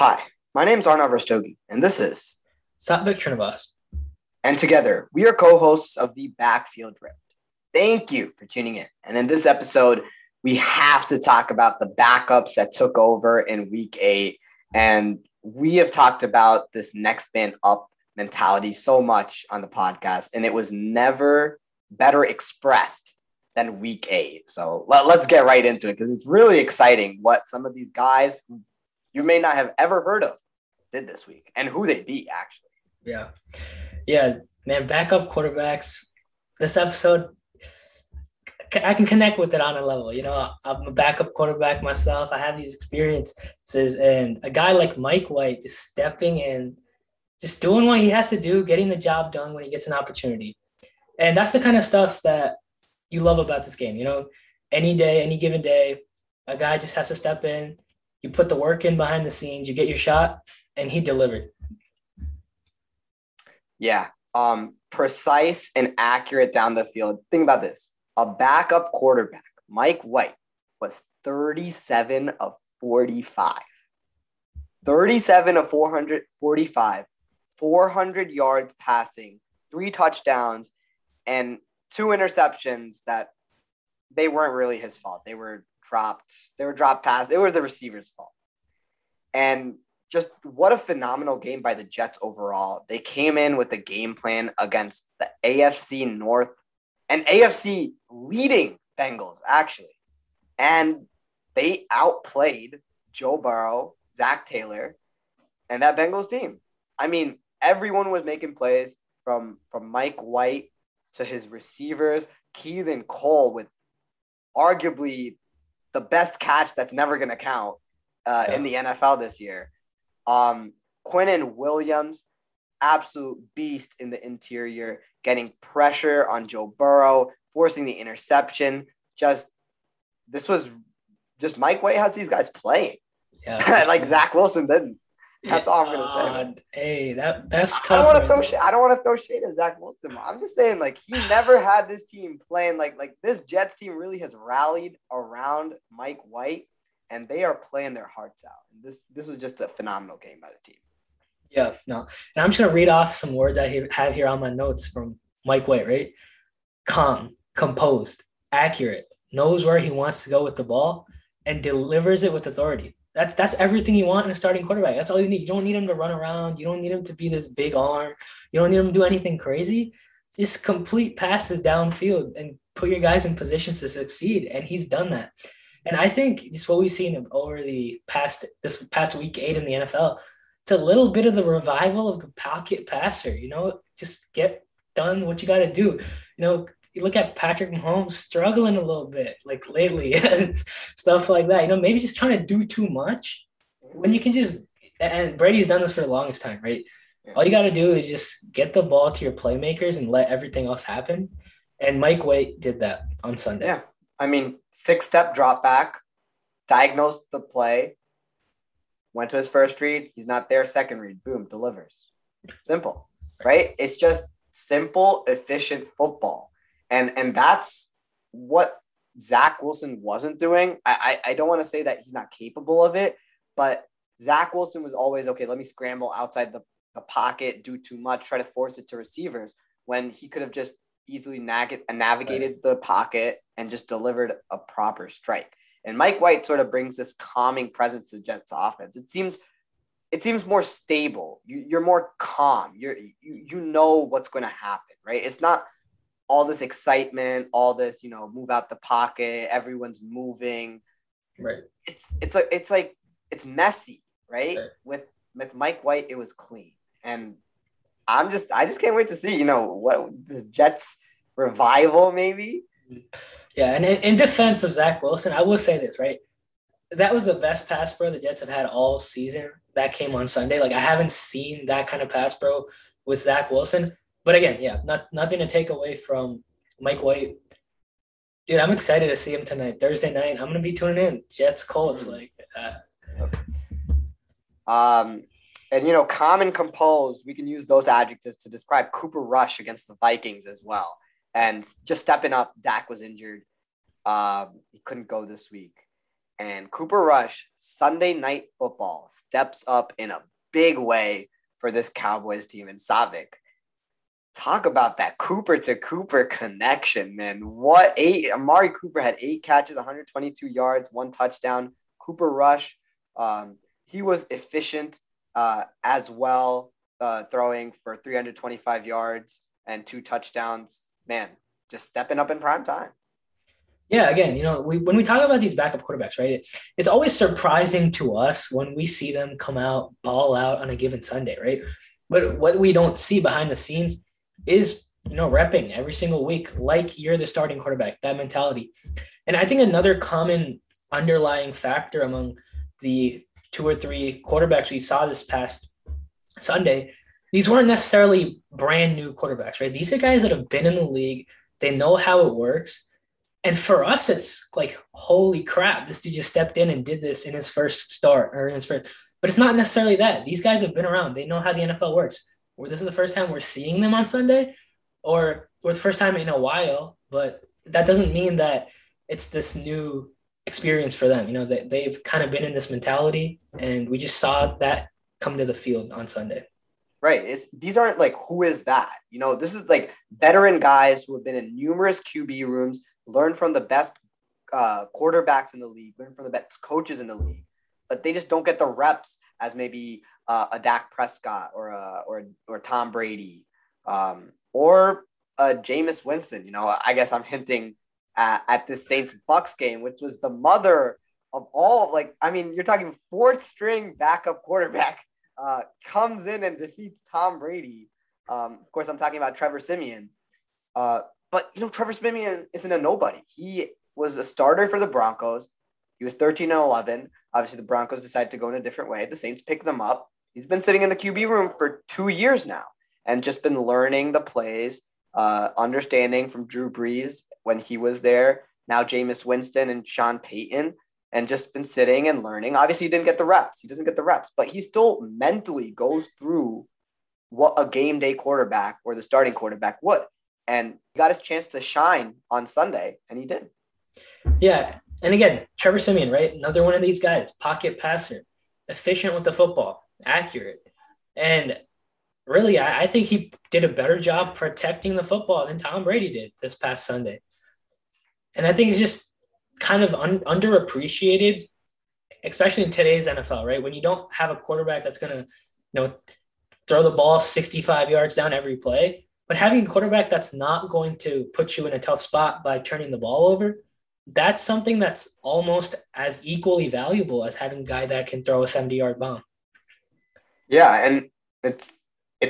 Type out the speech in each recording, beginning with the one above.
Hi, my name is Arnav Rastogi, and this is Satvik Srinivas. And together, we are co-hosts of the Backfield Rift. Thank you for tuning in. And in this episode, we have to talk about the backups that took over in Week 8. And we have talked about this next man up mentality so much on the podcast, and it was never better expressed than Week 8. So let's get right into it, because it's really exciting what some of these guys who you may not have ever heard of did this week and who they beat, actually. Yeah, man, backup quarterbacks. This episode, I can connect with it on a level. You know, I'm a backup quarterback myself. I have these experiences, and a guy like Mike White just stepping in, just doing what he has to do, getting the job done when he gets an opportunity. And that's the kind of stuff that you love about this game. You know, any day, any given day, a guy just has to step in. You put the work in behind the scenes, you get your shot, and he delivered. Yeah. Precise and accurate down the field. Think about this. A backup quarterback, Mike White, was 37 of 45. 37 of 445, 400 yards passing, 3 touchdowns, and 2 interceptions that they weren't really his fault. They were dropped pass. It was the receiver's fault. And just what a phenomenal game by the Jets overall. They came in with a game plan against the AFC North and AFC leading Bengals, actually. And they outplayed Joe Burrow, Zach Taylor, and that Bengals team. I mean, everyone was making plays from Mike White to his receivers. Keelan Cole with arguably the best catch that's never going to count in the NFL this year. Quinnen Williams, absolute beast in the interior, getting pressure on Joe Burrow, forcing the interception. This was Mike White has these guys playing. Yeah. Like Zach Wilson didn't. That's all I'm gonna say. Hey, that's tough. I don't want to throw shade at Zach Wilson. I'm just saying, like, he never had this team playing like this Jets team really has rallied around Mike White, and they are playing their hearts out. This was just a phenomenal game by the team. Yeah, no. And I'm just gonna read off some words I have here on my notes from Mike White. Right, calm, composed, accurate, knows where he wants to go with the ball, and delivers it with authority. That's everything you want in a starting quarterback. That's all you need. You don't need him to run around. You don't need him to be this big arm. You don't need him to do anything crazy. Just complete passes downfield and put your guys in positions to succeed. And he's done that. And I think just what we've seen over the past Week 8 in the NFL, it's a little bit of the revival of the pocket passer. You know, just get done what you got to do. You know, you look at Patrick Mahomes struggling a little bit, like lately, and stuff like that. You know, maybe just trying to do too much when you can just. And Brady's done this for the longest time, right? Yeah. All you got to do is just get the ball to your playmakers and let everything else happen. And Mike White did that on Sunday. Yeah, I mean, 6-step drop back, diagnosed the play, went to his first read. He's not there. Second read, boom, delivers. Simple, right? It's just simple, efficient football. And that's what Zach Wilson wasn't doing. I don't want to say that he's not capable of it, but Zach Wilson was always, okay, let me scramble outside the pocket, do too much, try to force it to receivers, when he could have just easily navigated the pocket and just delivered a proper strike. And Mike White sort of brings this calming presence to the Jets offense. It seems more stable. You're more calm. You know what's going to happen, right? It's not all this excitement, all this, you know, move out the pocket, everyone's moving. Right. It's messy, right? With Mike White, it was clean. And I just can't wait to see, you know, what the Jets revival, maybe. Yeah. And in defense of Zach Wilson, I will say this, right? That was the best pass pro the Jets have had all season. That came on Sunday. Like, I haven't seen that kind of pass pro with Zach Wilson. But again, yeah, nothing to take away from Mike White. Dude, I'm excited to see him tonight, Thursday night. I'm going to be tuning in. Jets, Colts, like that. And, you know, calm and composed, we can use those adjectives to describe Cooper Rush against the Vikings as well. And just stepping up, Dak was injured. He couldn't go this week. And Cooper Rush, Sunday Night Football, steps up in a big way for this Cowboys team. And Satvik, talk about that Cooper-to-Cooper connection, man. Amari Cooper had 8 catches, 122 yards, 1 touchdown. Cooper Rush, he was efficient as well, throwing for 325 yards and 2 touchdowns. Man, just stepping up in prime time. Yeah, again, you know, when we talk about these backup quarterbacks, right, it's always surprising to us when we see them come out, ball out on a given Sunday, right? But what we don't see behind the scenes is, you know, repping every single week like you're the starting quarterback, that mentality. And I think another common underlying factor among the 2 or 3 quarterbacks we saw this past Sunday, these weren't necessarily brand new quarterbacks, right? These are guys that have been in the league. They know how it works. And for us, it's like, holy crap, this dude just stepped in and did this in his first start or in his first, but it's not necessarily that. These guys have been around. They know how the NFL works. Or this is the first time we're seeing them on Sunday or the first time in a while, but that doesn't mean that it's this new experience for them. You know, they've kind of been in this mentality, and we just saw that come to the field on Sunday. Right. These aren't like, who is that? You know, this is like veteran guys who have been in numerous QB rooms, learn from the best quarterbacks in the league, learn from the best coaches in the league, but they just don't get the reps as maybe a Dak Prescott or Tom Brady or Jameis Winston. You know, I guess I'm hinting at this Saints-Bucks game, which was the mother of all, like, I mean, you're talking 4th-string backup quarterback comes in and defeats Tom Brady. Of course, I'm talking about Trevor Siemian. But, you know, Trevor Siemian isn't a nobody. He was a starter for the Broncos. He was 13-11. Obviously, the Broncos decided to go in a different way. The Saints picked them up. He's been sitting in the QB room for 2 years now and just been learning the plays, understanding from Drew Brees when he was there, now Jameis Winston and Sean Payton, and just been sitting and learning. Obviously, he didn't get the reps. He doesn't get the reps, but he still mentally goes through what a game day quarterback or the starting quarterback would. And he got his chance to shine on Sunday, and he did. Yeah. And again, Trevor Siemian, right? Another one of these guys, pocket passer, efficient with the football, accurate. And really, I think he did a better job protecting the football than Tom Brady did this past Sunday. And I think he's just kind of underappreciated, especially in today's NFL, right? When you don't have a quarterback that's going to, you know, throw the ball 65 yards down every play, but having a quarterback that's not going to put you in a tough spot by turning the ball over, that's something that's almost as equally valuable as having a guy that can throw a 70-yard bomb. Yeah, and it's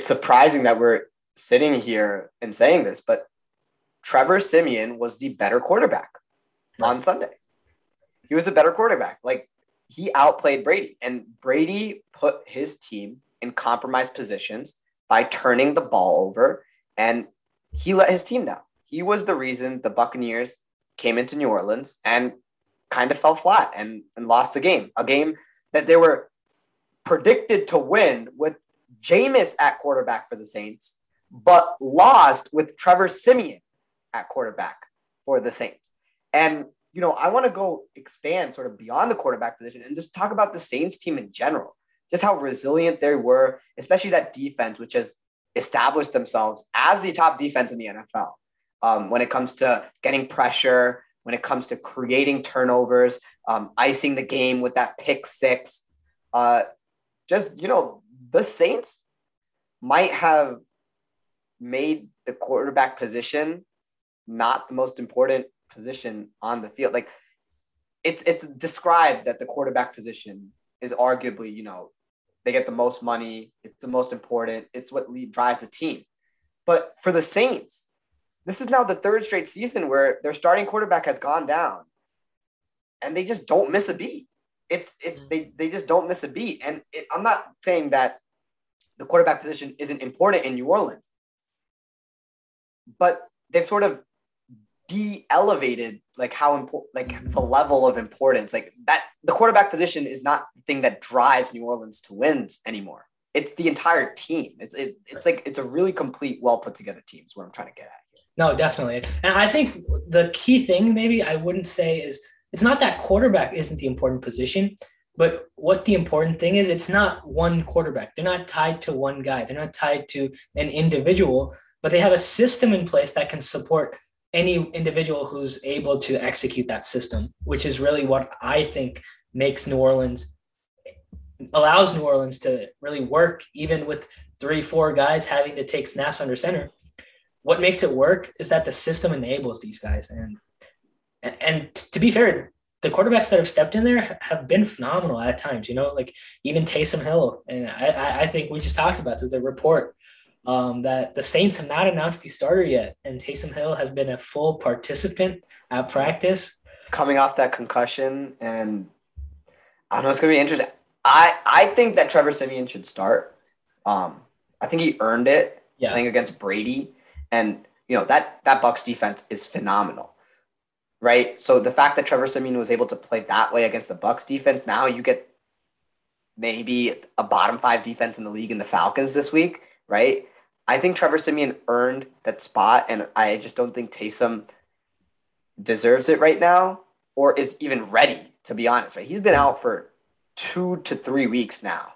surprising that we're sitting here and saying this, but Trevor Siemian was the better quarterback on Sunday. He was a better quarterback. Like, he outplayed Brady, and Brady put his team in compromised positions by turning the ball over, and he let his team down. He was the reason the Buccaneers came into New Orleans and kind of fell flat and lost the game, a game that they were predicted to win with Jameis at quarterback for the Saints, but lost with Trevor Siemian at quarterback for the Saints. And, you know, I want to go expand sort of beyond the quarterback position and just talk about the Saints team in general, just how resilient they were, especially that defense, which has established themselves as the top defense in the NFL. When it comes to getting pressure, when it comes to creating turnovers, icing the game with that pick six, just, you know, the Saints might have made the quarterback position not the most important position on the field. Like, it's described that the quarterback position is arguably, you know, they get the most money. It's the most important. It's what drives a team. But for the Saints, this is now the 3rd straight season where their starting quarterback has gone down and they just don't miss a beat. They just don't miss a beat. And I'm not saying that the quarterback position isn't important in New Orleans, but they've sort of de-elevated like how important, like the level of importance, like that the quarterback position is not the thing that drives New Orleans to wins anymore. It's the entire team. It's like, it's a really complete, well put together team is what I'm trying to get at. No, definitely. And I think the key thing maybe I wouldn't say is It's not that quarterback isn't the important position, but what the important thing is, it's not one quarterback. They're not tied to one guy. They're not tied to an individual, but they have a system in place that can support any individual who's able to execute that system, which is really what I think makes New Orleans, allows New Orleans to really work, even with 3-4 guys having to take snaps under center. What makes it work is that the system enables these guys. And to be fair, the quarterbacks that have stepped in there have been phenomenal at times, you know, like even Taysom Hill. And I think we just talked about this, the report that the Saints have not announced the starter yet. And Taysom Hill has been a full participant at practice. Coming off that concussion, and I don't know, it's going to be interesting. I think that Trevor Siemian should start. I think he earned it, yeah. I think against Brady. And, you know, that Bucs defense is phenomenal. Right. So the fact that Trevor Siemian was able to play that way against the Bucs defense, now you get maybe a bottom 5 defense in the league in the Falcons this week. Right. I think Trevor Siemian earned that spot. And I just don't think Taysom deserves it right now, or is even ready, to be honest. Right. He's been out for 2 to 3 weeks now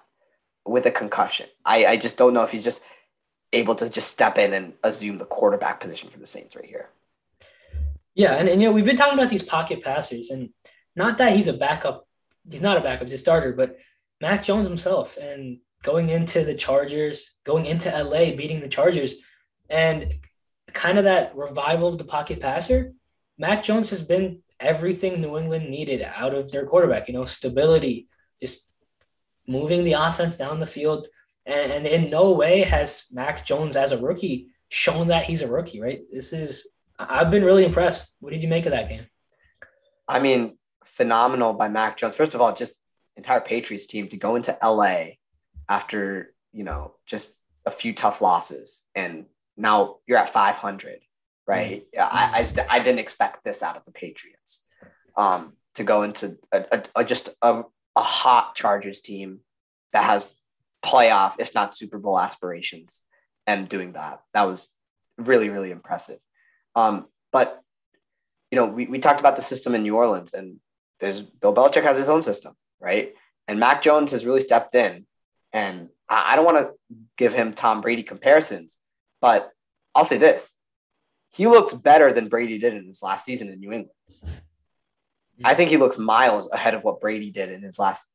with a concussion. I just don't know if he's just able to just step in and assume the quarterback position for the Saints right here. Yeah, and you know, we've been talking about these pocket passers, and not that he's a backup. He's not a backup, he's a starter, but Mac Jones himself, and going into the Chargers, going into LA, beating the Chargers, and kind of that revival of the pocket passer, Mac Jones has been everything New England needed out of their quarterback, you know, stability, just moving the offense down the field. And in no way has Mac Jones as a rookie shown that he's a rookie, right? I've been really impressed. What did you make of that game? I mean, phenomenal by Mac Jones. First of all, just entire Patriots team to go into LA after, you know, just a few tough losses. And now you're at 500, right? Mm-hmm. I didn't expect this out of the Patriots, to go into a hot Chargers team that has playoff, if not Super Bowl aspirations, and doing that. That was really, really impressive. But, you know, we talked about the system in New Orleans, and Bill Belichick has his own system, right? And Mac Jones has really stepped in, and I don't want to give him Tom Brady comparisons, but I'll say this. He looks better than Brady did in his last season in New England. I think he looks miles ahead of what Brady did in his last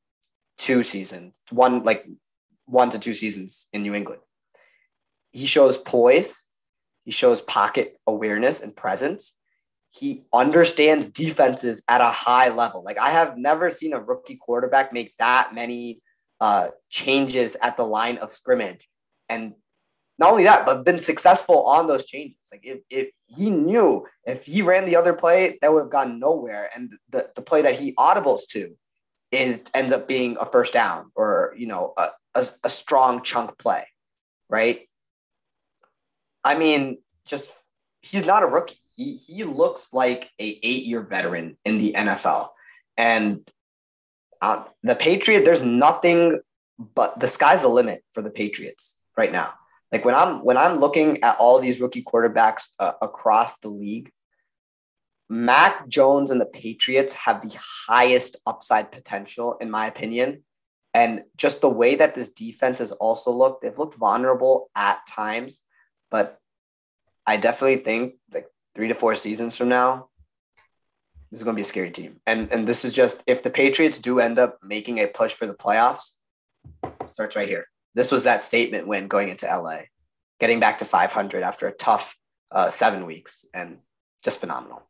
2 seasons, 1 to 2 seasons in New England. He shows poise. He shows pocket awareness and presence. He understands defenses at a high level. Like, I have never seen a rookie quarterback make that many changes at the line of scrimmage. And not only that, but been successful on those changes. Like, if he knew if he ran the other play, that would have gone nowhere. And the play that he audibles to ends up being a first down, or, you know, a strong chunk play, right? I mean, just, he's not a rookie. He looks like a 8-year veteran in the NFL. And the Patriots, there's nothing but the sky's the limit for the Patriots right now. Like, when I'm looking at all these rookie quarterbacks across the league, Mac Jones and the Patriots have the highest upside potential, in my opinion. And just the way that this defense has also looked, they've looked vulnerable at times. But I definitely think, like, 3 to 4 seasons from now, this is going to be a scary team. And this is just, if the Patriots do end up making a push for the playoffs, starts right here. This was that statement win going into LA, getting back to 500 after a tough 7 weeks, and just phenomenal.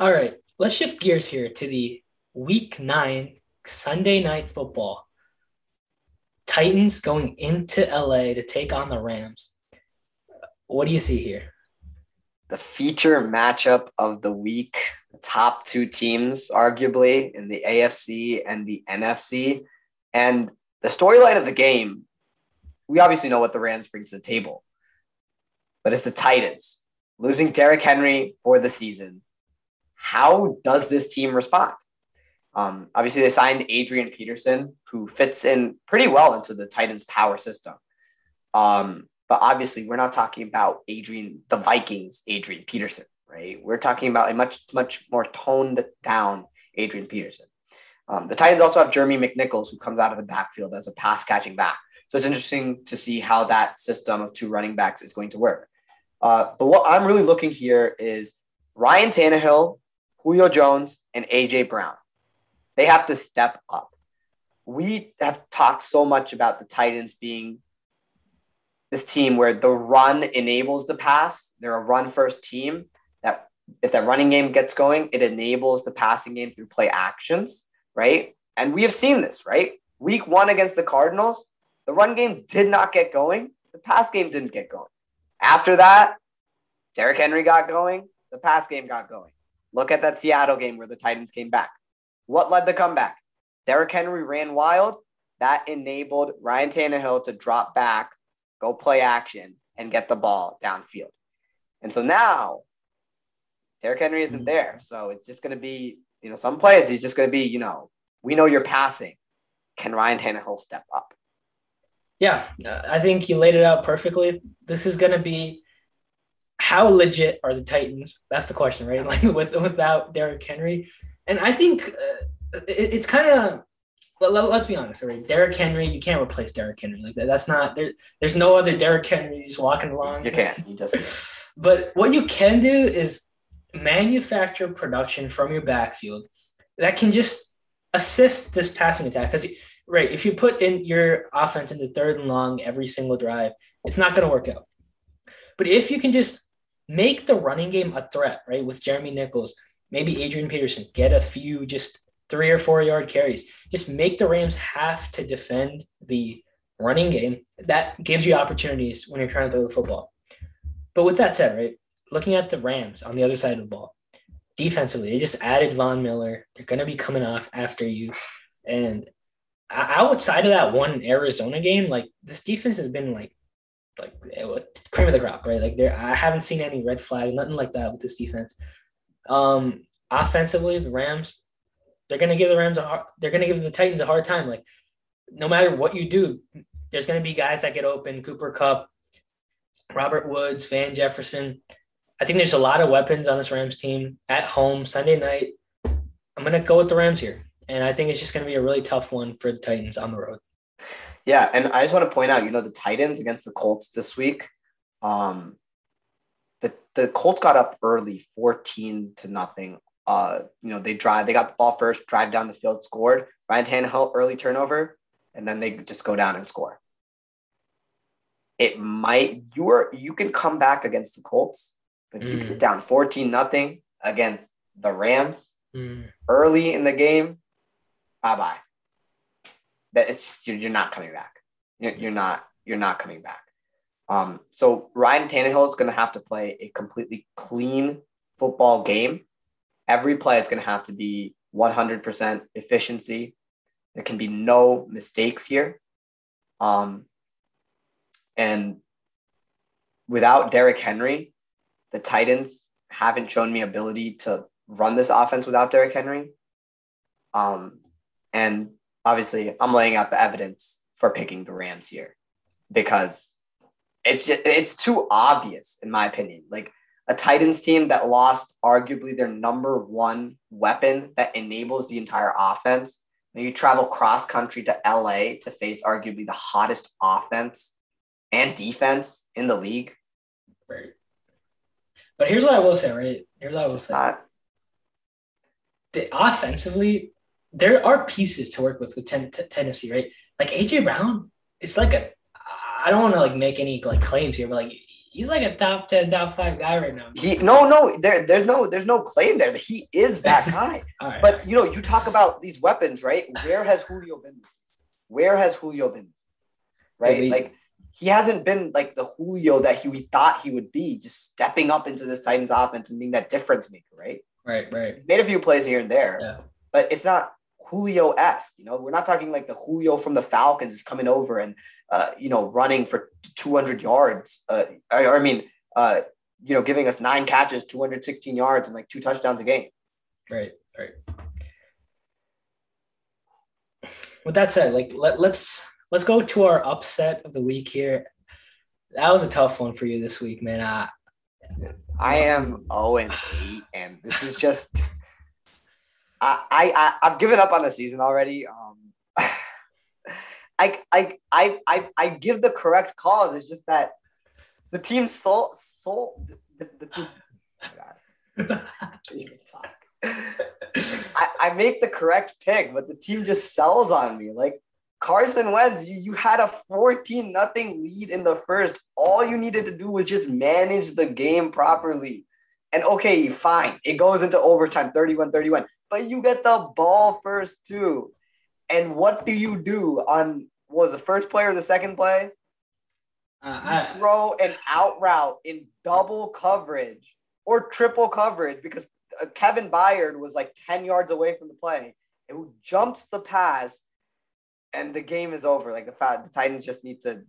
All right, let's shift gears here to the Week 9 Sunday Night Football. Titans going into LA to take on the Rams. What do you see here? The feature matchup of the week, the top 2 teams, arguably, in the AFC and the NFC. And the storyline of the game, we obviously know what the Rams bring to the table, but it's the Titans losing Derrick Henry for the season. How does this team respond? Obviously, they signed Adrian Peterson, who fits in pretty well into the Titans' power system. But obviously, we're not talking about the Vikings' Adrian Peterson, right? We're talking about a much more toned down Adrian Peterson. The Titans also have Jeremy McNichols, who comes out of the backfield as a pass catching back. So it's interesting to see how that system of two running backs is going to work. But what I'm really looking here is Ryan Tannehill, Julio Jones, and A.J. Brown. They have to step up. We have talked so much about the Titans being this team where the run enables the pass. They're a run-first team that if that running game gets going, it enables the passing game through play actions, right? And we have seen this, right? Week one against the Cardinals, the run game did not get going. The pass game didn't get going. After that, Derrick Henry got going. The pass game got going. Look at that Seattle game where the Titans came back. What led the comeback? Derrick Henry ran wild. That enabled Ryan Tannehill to drop back, go play action, and get the ball downfield. And so now Derrick Henry isn't there. So it's just going to be, you know, some plays, he's just going to be, you know, we know you're passing. Can Ryan Tannehill step up? Yeah, I think you laid it out perfectly. This is going to be, how legit are the Titans? That's the question, right? Like without Derrick Henry. And I think it's kind of, let's be honest, right? Derrick Henry, you can't replace Derrick Henry like that. That's not, there's no other Derrick Henry just walking along. You can't, you just can't. But what you can do is manufacture production from your backfield that can just assist this passing attack. Because, right, if you put in your offense into third and long every single drive, it's not going to work out. But if you can just make the running game a threat, right, with Jeremy McNichols, maybe Adrian Peterson, get a few just 3 or 4 yard carries, just make the Rams have to defend the running game. That gives you opportunities when you're trying to throw the football. But with that said, right, looking at the Rams on the other side of the ball, defensively, they just added Von Miller. They're going to be coming off after you. And outside of that one Arizona game, like this defense has been like cream of the crop, right? Like I haven't seen any red flag, nothing like that with this defense. Offensively, the Rams, they're going to give the Titans a hard time. Like no matter what you do, there's going to be guys that get open, Cooper Cup, Robert Woods, Van Jefferson. I think there's a lot of weapons on this Rams team at home Sunday night. I'm going to go with the Rams here. And I think it's just going to be a really tough one for the Titans on the road. Yeah, and I just want to point out, you know, the Titans against the Colts this week, the Colts got up early, 14-0. You know, they got the ball first, drive down the field, scored. Ryan Tannehill, early turnover, and then they just go down and score. It might you can come back against the Colts, but you get down 14-0 against the Rams early in the game. Bye-bye. It's just you're not coming back. You're not coming back. So Ryan Tannehill is going to have to play a completely clean football game. Every play is going to have to be 100% efficiency. There can be no mistakes here. And without Derrick Henry, the Titans haven't shown me ability to run this offense without Derrick Henry. And obviously, I'm laying out the evidence for picking the Rams here because it's too obvious, in my opinion. Like a Titans team that lost arguably their number one weapon that enables the entire offense. Now you travel cross country to LA to face arguably the hottest offense and defense in the league. Right. But here's what I will say, right? Here's what I will say. Offensively, there are pieces to work with Tennessee, right? Like A.J. Brown, it's like I don't want to like make any like claims here, but like he's like a top 10, top 5 guy right now. There's no claim there. He is that guy. Right. But you know, you talk about these weapons, right? Where has Julio been? Right? Maybe. Like he hasn't been like the Julio that we thought he would be, just stepping up into the Titans offense and being that difference maker, right? Right. He made a few plays here and there, yeah. But it's not Julio-esque, you know, we're not talking like the Julio from the Falcons is coming over and, you know, running for 200 yards. You know, giving us 9 catches, 216 yards and like 2 touchdowns a game. Right. With that said, like, let's go to our upset of the week here. That was a tough one for you this week, man. I am 0-8, and this is just I've given up on the season already. I give the correct cause. It's just that the team I make the correct pick, but the team just sells on me. Like Carson Wentz, you had a 14-0 lead in the first. All you needed to do was just manage the game properly. And okay, fine. It goes into overtime, 31-31. But you get the ball first too. And what do you do on, what was the first play or the second play? You throw an out route in double coverage or triple coverage because Kevin Byard was like 10 yards away from the play. It jumps the pass and the game is over. Like the Titans just need to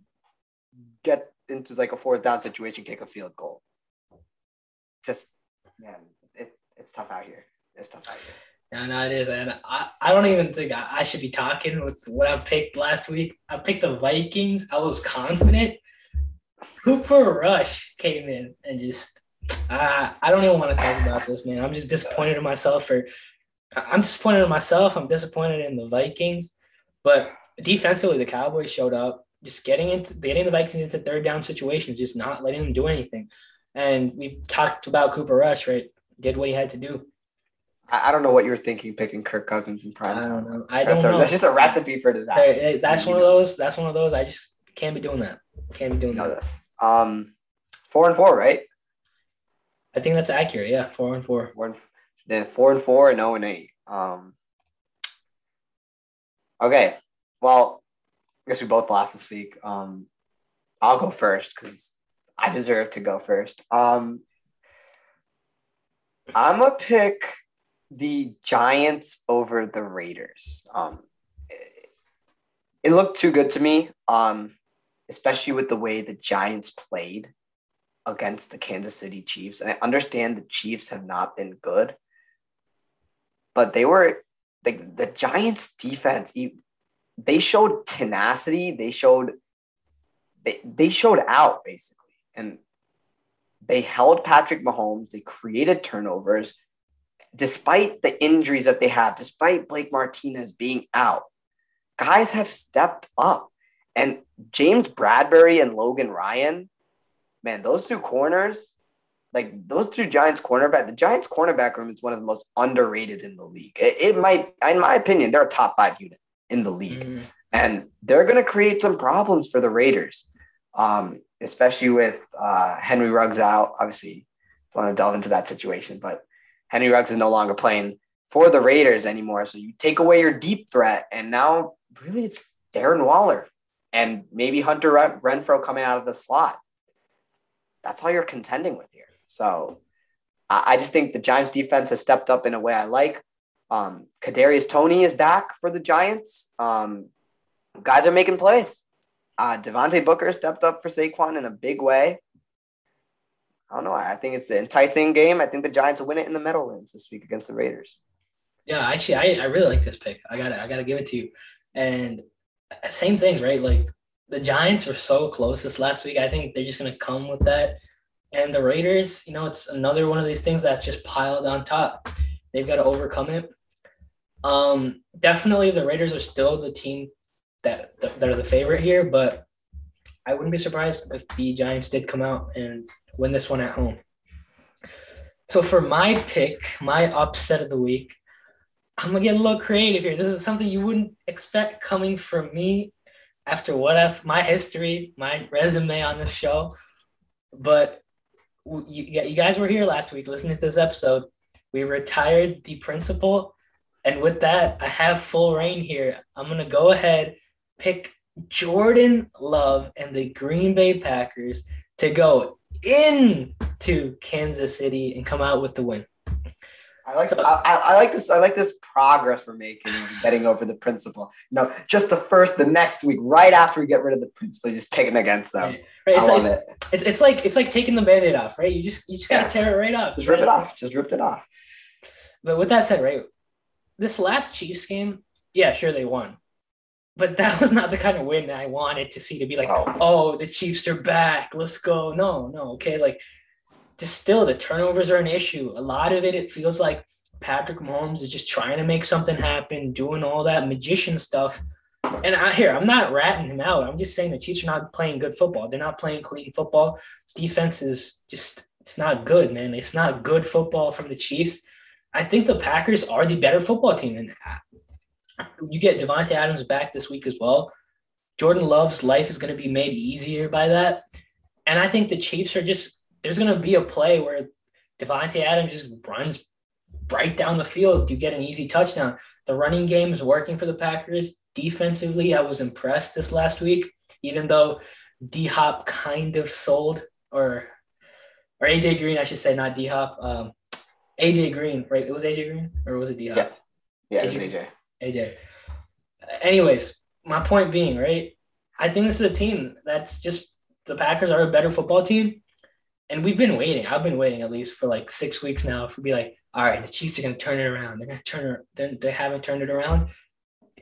get into like a fourth down situation, kick a field goal. Just, man, it's tough out here. It's tough out here. Yeah, no, it is. And I don't even think I should be talking with what I picked last week. I picked the Vikings. I was confident. Cooper Rush came in and just I don't even want to talk about this, man. I'm just disappointed in myself. I'm disappointed in the Vikings. But defensively, the Cowboys showed up. Just getting the Vikings into third down situations, just not letting them do anything. And we talked about Cooper Rush, right? Did what he had to do. I don't know what you're thinking picking Kirk Cousins in prime time. I don't know. That's just a recipe for disaster. That's one of those. I just can't be doing that. This. 4-4, right? I think that's accurate. Yeah, 4-4. Then 4-4 and 0-8. Okay. Well, I guess we both lost this week. I'll go first because I deserve to go first. I'm gonna pick the Giants over the Raiders. It looked too good to me, especially with the way the Giants played against the Kansas City Chiefs. And I understand the Chiefs have not been good, but they were like the Giants' defense. They showed tenacity. They showed out basically, and they held Patrick Mahomes. They created turnovers. Despite the injuries that they have, despite Blake Martinez being out, guys have stepped up. And James Bradbury and Logan Ryan, man, those two corners, like those two the Giants cornerback room is one of the most underrated in the league. It might, in my opinion, they're a top 5 unit in the league. Mm-hmm. And they're going to create some problems for the Raiders, especially with Henry Ruggs out. Obviously, I want to delve into that situation, but Henry Ruggs is no longer playing for the Raiders anymore. So you take away your deep threat, and now really it's Darren Waller and maybe Hunter Renfrow coming out of the slot. That's all you're contending with here. So I just think the Giants defense has stepped up in a way I like. Kadarius Toney is back for the Giants. Guys are making plays. Devontae Booker stepped up for Saquon in a big way. I don't know. I think it's an enticing game. I think the Giants will win it in the Meadowlands this week against the Raiders. Yeah, actually, I really like this pick. I gotta give it to you. And same things, right? Like the Giants were so close this last week. I think they're just gonna come with that. And the Raiders, you know, it's another one of these things that's just piled on top. They've got to overcome it. Definitely, the Raiders are still the team that are the favorite here, but I wouldn't be surprised if the Giants did come out and win this one at home. So for my pick, my upset of the week, I'm going to get a little creative here. This is something you wouldn't expect coming from me after my history, my resume on this show. But you guys were here last week listening to this episode. We retired the principal. And with that, I have full reign here. I'm going to go ahead, pick Jordan Love and the Green Bay Packers to go into Kansas City and come out with the win. I like this progress we're making getting over the principal. No, just the next week, right after we get rid of the principal, just picking against them. Right. It's like taking the Band-Aid off, right? You just gotta tear it right off. Just rip it off. Just ripped it off. But with that said, right, this last Chiefs game, yeah, sure they won. But that was not the kind of win that I wanted to see, to be like, oh, the Chiefs are back. Let's go. No, okay. Like just still the turnovers are an issue. A lot of it, it feels like Patrick Mahomes is just trying to make something happen, doing all that magician stuff. And I'm not ratting him out. I'm just saying the Chiefs are not playing good football. They're not playing clean football. Defense is just, it's not good, man. It's not good football from the Chiefs. I think the Packers are the better football team. And you get Davante Adams back this week as well. Jordan Love's life is going to be made easier by that. And I think the Chiefs are just, there's going to be a play where Davante Adams just runs right down the field. You get an easy touchdown. The running game is working for the Packers. Defensively, I was impressed this last week, even though D-Hop kind of sold, or A.J. Green, I should say, not D-Hop. A.J. Green, right? It was A.J. Green, or was it D-Hop? Yeah, it was A.J. Anyways, my point being, right, I think this is a team that's just, the Packers are a better football team, and we've been waiting. I've been waiting at least for like 6 weeks now for be like, all right, the Chiefs are going to turn it around. They haven't turned it around,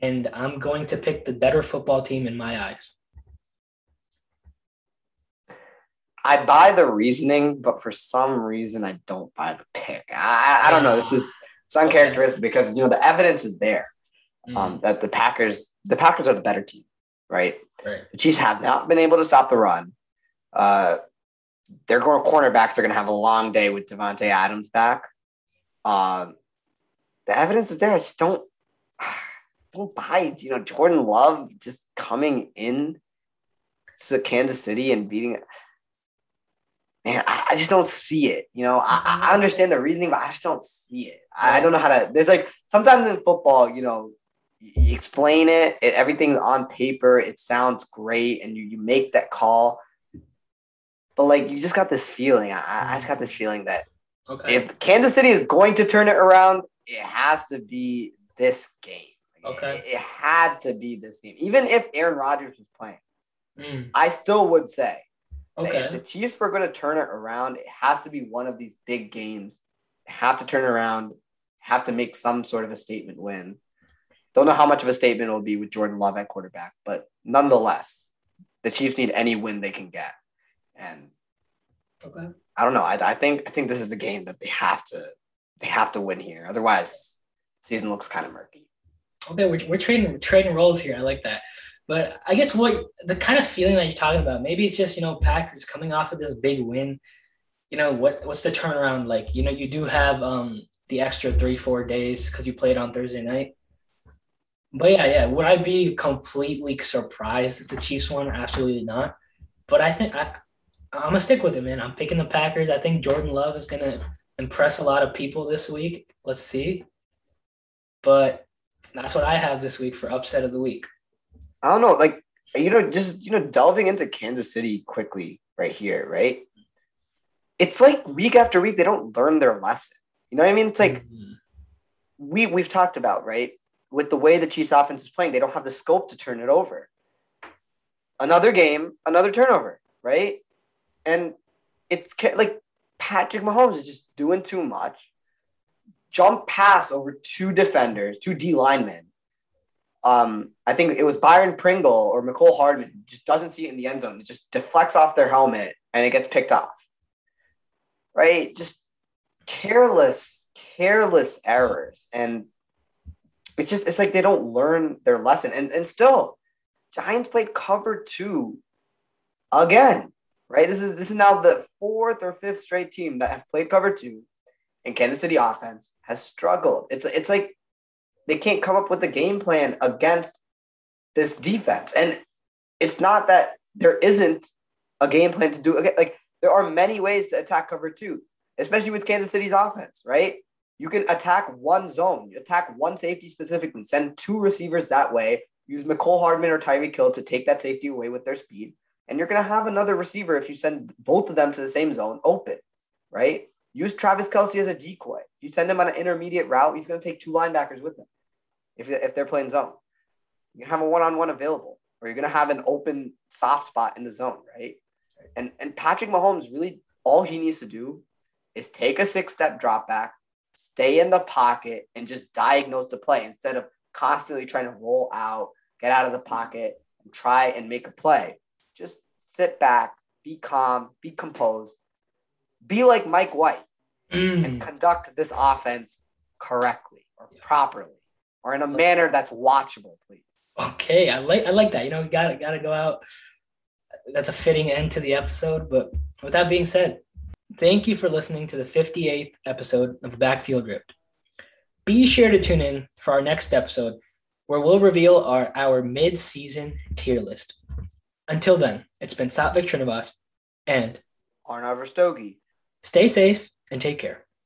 and I'm going to pick the better football team in my eyes. I buy the reasoning, but for some reason, I don't buy the pick. I don't know. It's uncharacteristic because, you know, the evidence is there that the Packers are the better team, right? The Chiefs have not been able to stop the run. Their cornerbacks are going to have a long day with Davante Adams back. The evidence is there. I just don't buy it. You know, Jordan Love just coming in to Kansas City and beating – man, I just don't see it. You know, I understand the reasoning, but I just don't see it. I don't know how to – there's like sometimes in football, you know, you explain it, everything's on paper, it sounds great, and you make that call. But, like, you just got this feeling. I just got this feeling that if Kansas City is going to turn it around, it has to be this game. It had to be this game. Even if Aaron Rodgers was playing, I still would say, if the Chiefs were going to turn it around, it has to be one of these big games. Have to turn around, have to make some sort of a statement win. Don't know how much of a statement it will be with Jordan Love at quarterback, but nonetheless, the Chiefs need any win they can get. And I don't know. I think this is the game that they have to win here. Otherwise, the season looks kind of murky. Okay, we're trading roles here. I like that. But I guess what the kind of feeling that you're talking about, maybe it's just, you know, Packers coming off of this big win. You know, what's the turnaround like? You know, you do have the extra 3-4 days because you played on Thursday night. But yeah. Would I be completely surprised if the Chiefs won? Absolutely not. But I think I'm going to stick with it, man. I'm picking the Packers. I think Jordan Love is going to impress a lot of people this week. Let's see. But that's what I have this week for upset of the week. I don't know, like, you know, just, you know, delving into Kansas City quickly right here, right? It's like week after week, they don't learn their lesson. You know what I mean? It's like we've talked about, right? With the way the Chiefs offense is playing, they don't have the scope to turn it over. Another game, another turnover, right? And it's like Patrick Mahomes is just doing too much. Jump pass over two defenders, two D linemen. I think it was Byron Pringle or Mecole Hardman just doesn't see it in the end zone. It just deflects off their helmet and it gets picked off, right? Just careless errors. And it's just, it's like they don't learn their lesson. And still Giants played cover 2 again, right? This is now the 4th or 5th straight team that have played cover 2 and Kansas City offense has struggled. It's like, they can't come up with a game plan against this defense. And it's not that there isn't a game plan to do. Like, there are many ways to attack cover 2, especially with Kansas City's offense, right? You can attack one zone. You attack one safety specifically. Send 2 receivers that way. Use Mecole Hardman or Tyreek Hill to take that safety away with their speed. And you're going to have another receiver if you send both of them to the same zone open, right? Use Travis Kelce as a decoy. If you send him on an intermediate route, he's going to take 2 linebackers with him. If they're playing zone, you have a one-on-one available, or you're going to have an open soft spot in the zone, right? And Patrick Mahomes, really all he needs to do is take a 6-step drop back, stay in the pocket, and just diagnose the play instead of constantly trying to roll out, get out of the pocket, and try and make a play. Just sit back, be calm, be composed, be like Mike White and conduct this offense correctly or properly or in a manner that's watchable, please. Okay. I like that. You know, we gotta go out. That's a fitting end to the episode. But with that being said, thank you for listening to the 58th episode of the Backfield Rift. Be sure to tune in for our next episode where we'll reveal our mid-season tier list. Until then, it's been Satvik Srinivas and Arnav Rastogi. Stay safe and take care.